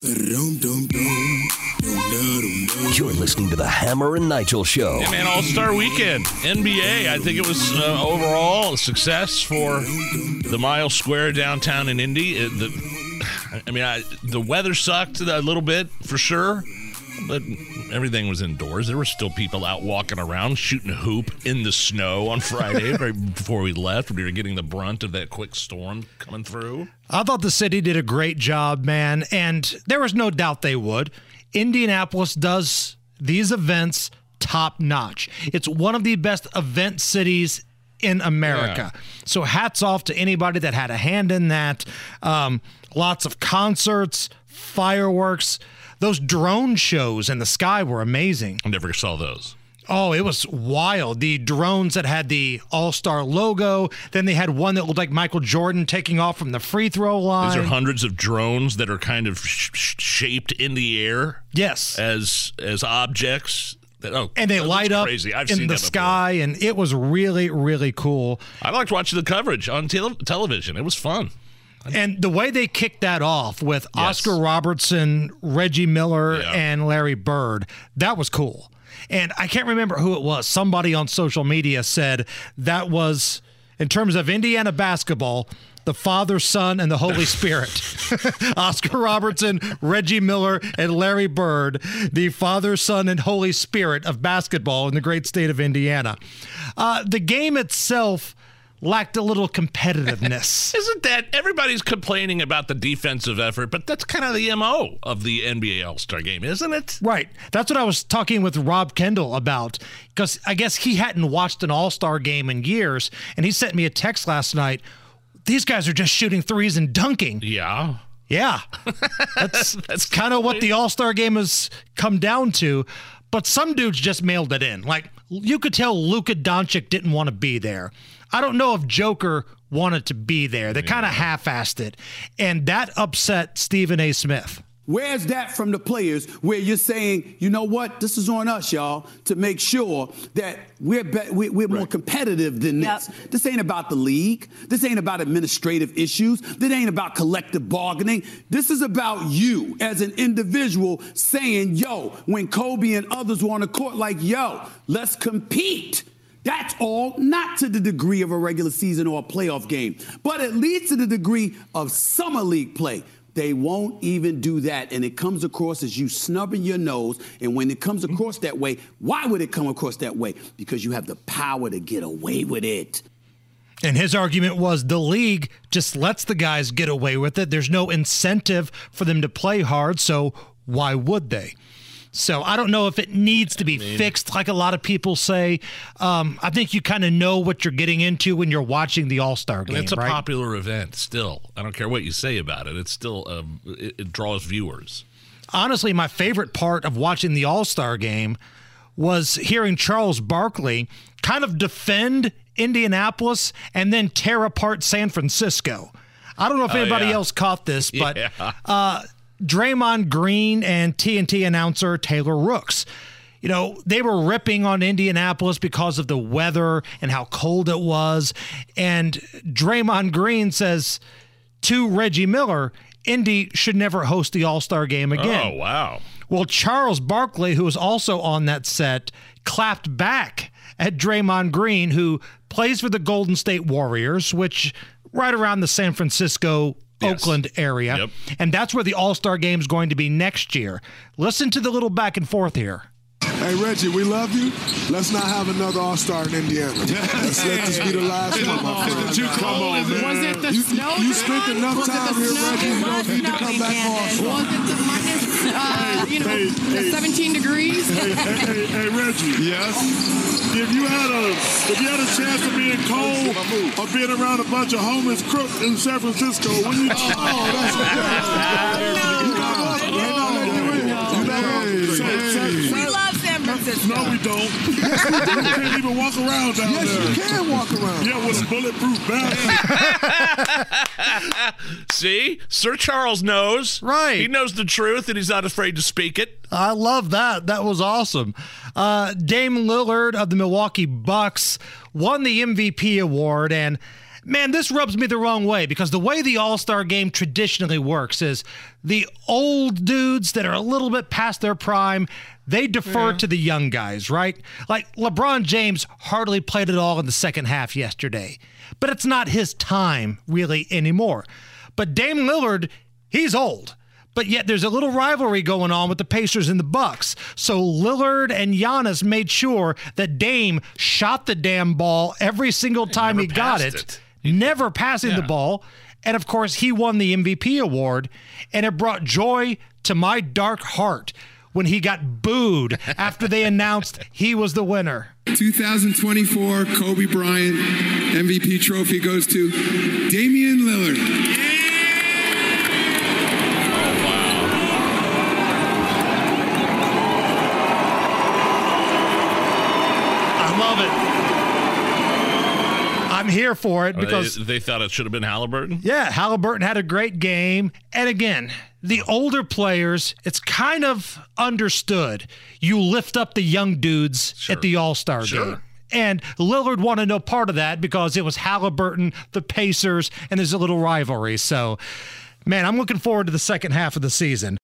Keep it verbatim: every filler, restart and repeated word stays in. You're listening to the Hammer and Nigel Show. Hey man, All-Star Weekend, N B A. I think it was uh, overall a success for the Miles Square downtown in Indy. It, the, I mean, I, the weather sucked a little bit for sure, but everything was indoors. There were still people out walking around, shooting a hoop in the snow on Friday right before we left. We were getting the brunt of that quick storm coming through. I thought the city did a great job, man, and there was no doubt they would. Indianapolis does these events top-notch. It's one of the best event cities in America. Yeah. So hats off to anybody that had a hand in that. Um, lots of concerts, fireworks. Those drone shows in the sky were amazing. I never saw those. Oh, it was wild. The drones that had the All-Star logo. Then they had one that looked like Michael Jordan taking off from the free throw line. These are hundreds of drones that are kind of sh- sh- shaped in the air. Yes. As as objects. That, oh, and they light up crazy. I've in seen the sky, before. And it was really, really cool. I liked watching the coverage on te- television. It was fun. And the way they kicked that off with yes. Oscar Robertson, Reggie Miller, yeah. and Larry Bird, that was cool. And I can't remember who it was. Somebody on social media said that was, in terms of Indiana basketball, the Father, Son, and the Holy Spirit. Oscar Robertson, Reggie Miller, and Larry Bird, the Father, Son, and Holy Spirit of basketball in the great state of Indiana. Uh, the game itself lacked a little competitiveness. Isn't that, everybody's complaining about the defensive effort, but that's kind of the M O of the N B A All-Star Game, isn't it? Right. That's what I was talking with Rob Kendall about, because I guess he hadn't watched an All-Star Game in years, and he sent me a text last night, these guys are just shooting threes and dunking. Yeah. Yeah. That's, that's kind of what the All-Star Game has come down to. But some dudes just mailed it in. Like, you could tell Luka Doncic didn't want to be there. I don't know if Joker wanted to be there. They yeah. kind of half-assed it. And that upset Stephen A. Smith. Where's that from the players where you're saying, you know what, this is on us, y'all, to make sure that we're be- we're, we're right. more competitive than yep. this. This ain't about the league. This ain't about administrative issues. This ain't about collective bargaining. This is about you as an individual saying, yo, when Kobe and others were on the court, like, yo, let's compete. That's all, not to the degree of a regular season or a playoff game, but at least to the degree of summer league play. They won't even do that, and it comes across as you snubbing your nose, and when it comes across that way, why would it come across that way? Because you have the power to get away with it. And his argument was the league just lets the guys get away with it. There's no incentive for them to play hard, so why would they? So I don't know if it needs to be I mean, fixed, like a lot of people say. Um, I think you kind of know what you're getting into when you're watching the All-Star Game. It's a right? popular event still. I don't care what you say about it. It's still um, it, it draws viewers. Honestly, my favorite part of watching the All-Star Game was hearing Charles Barkley kind of defend Indianapolis and then tear apart San Francisco. I don't know if oh, anybody yeah. else caught this, but yeah. uh, – Draymond Green and T N T announcer Taylor Rooks. You know, they were ripping on Indianapolis because of the weather and how cold it was. And Draymond Green says to Reggie Miller, Indy should never host the All-Star Game again. Oh, wow. Well, Charles Barkley, who was also on that set, clapped back at Draymond Green, who plays for the Golden State Warriors, which right around the San Francisco Yes. Oakland area, yep. and that's where the All-Star Game is going to be next year. Listen to the little back and forth here. Hey, Reggie, we love you. Let's not have another All-Star in Indiana. Let's let this be the last one, my friend. Come, come on, man. Was it the you, snow? You spent enough time here, Reggie. You don't need to come back for All-Star. Was it the minus, uh, you know, hey, the hey, seventeen degrees? Hey, hey, hey, Reggie. Yes? If you had a if you had a chance of being cold or being around a bunch of homeless crooks in San Francisco, wouldn't you? Oh, that's what you're No, we don't. Yes, we do. You can't even walk around down yes, there. Yes, you can walk around. Yeah, with a bulletproof bag. See? Sir Charles knows. Right. He knows the truth, and he's not afraid to speak it. I love that. That was awesome. Uh, Damian Lillard of the Milwaukee Bucks won the M V P award, and Man, this rubs me the wrong way, because the way the All-Star game traditionally works is the old dudes that are a little bit past their prime, they defer yeah. to the young guys, right? Like LeBron James hardly played at all in the second half yesterday, but it's not his time really anymore. But Dame Lillard, he's old. But yet there's a little rivalry going on with the Pacers and the Bucks. So Lillard and Giannis made sure that Dame shot the damn ball every single time he got it, it. never passing yeah. the ball. And, of course, he won the M V P award, and it brought joy to my dark heart when he got booed after they announced he was the winner. twenty twenty-four Kobe Bryant M V P trophy goes to Damian Lillard. I'm here for it because they, they thought it should have been Haliburton. Yeah, Haliburton had a great game. And again, the older players, it's kind of understood. You lift up the young dudes sure. at the All-Star sure. game. And Lillard wanted no part of that because it was Haliburton, the Pacers, and there's a little rivalry. So, man, I'm looking forward to the second half of the season.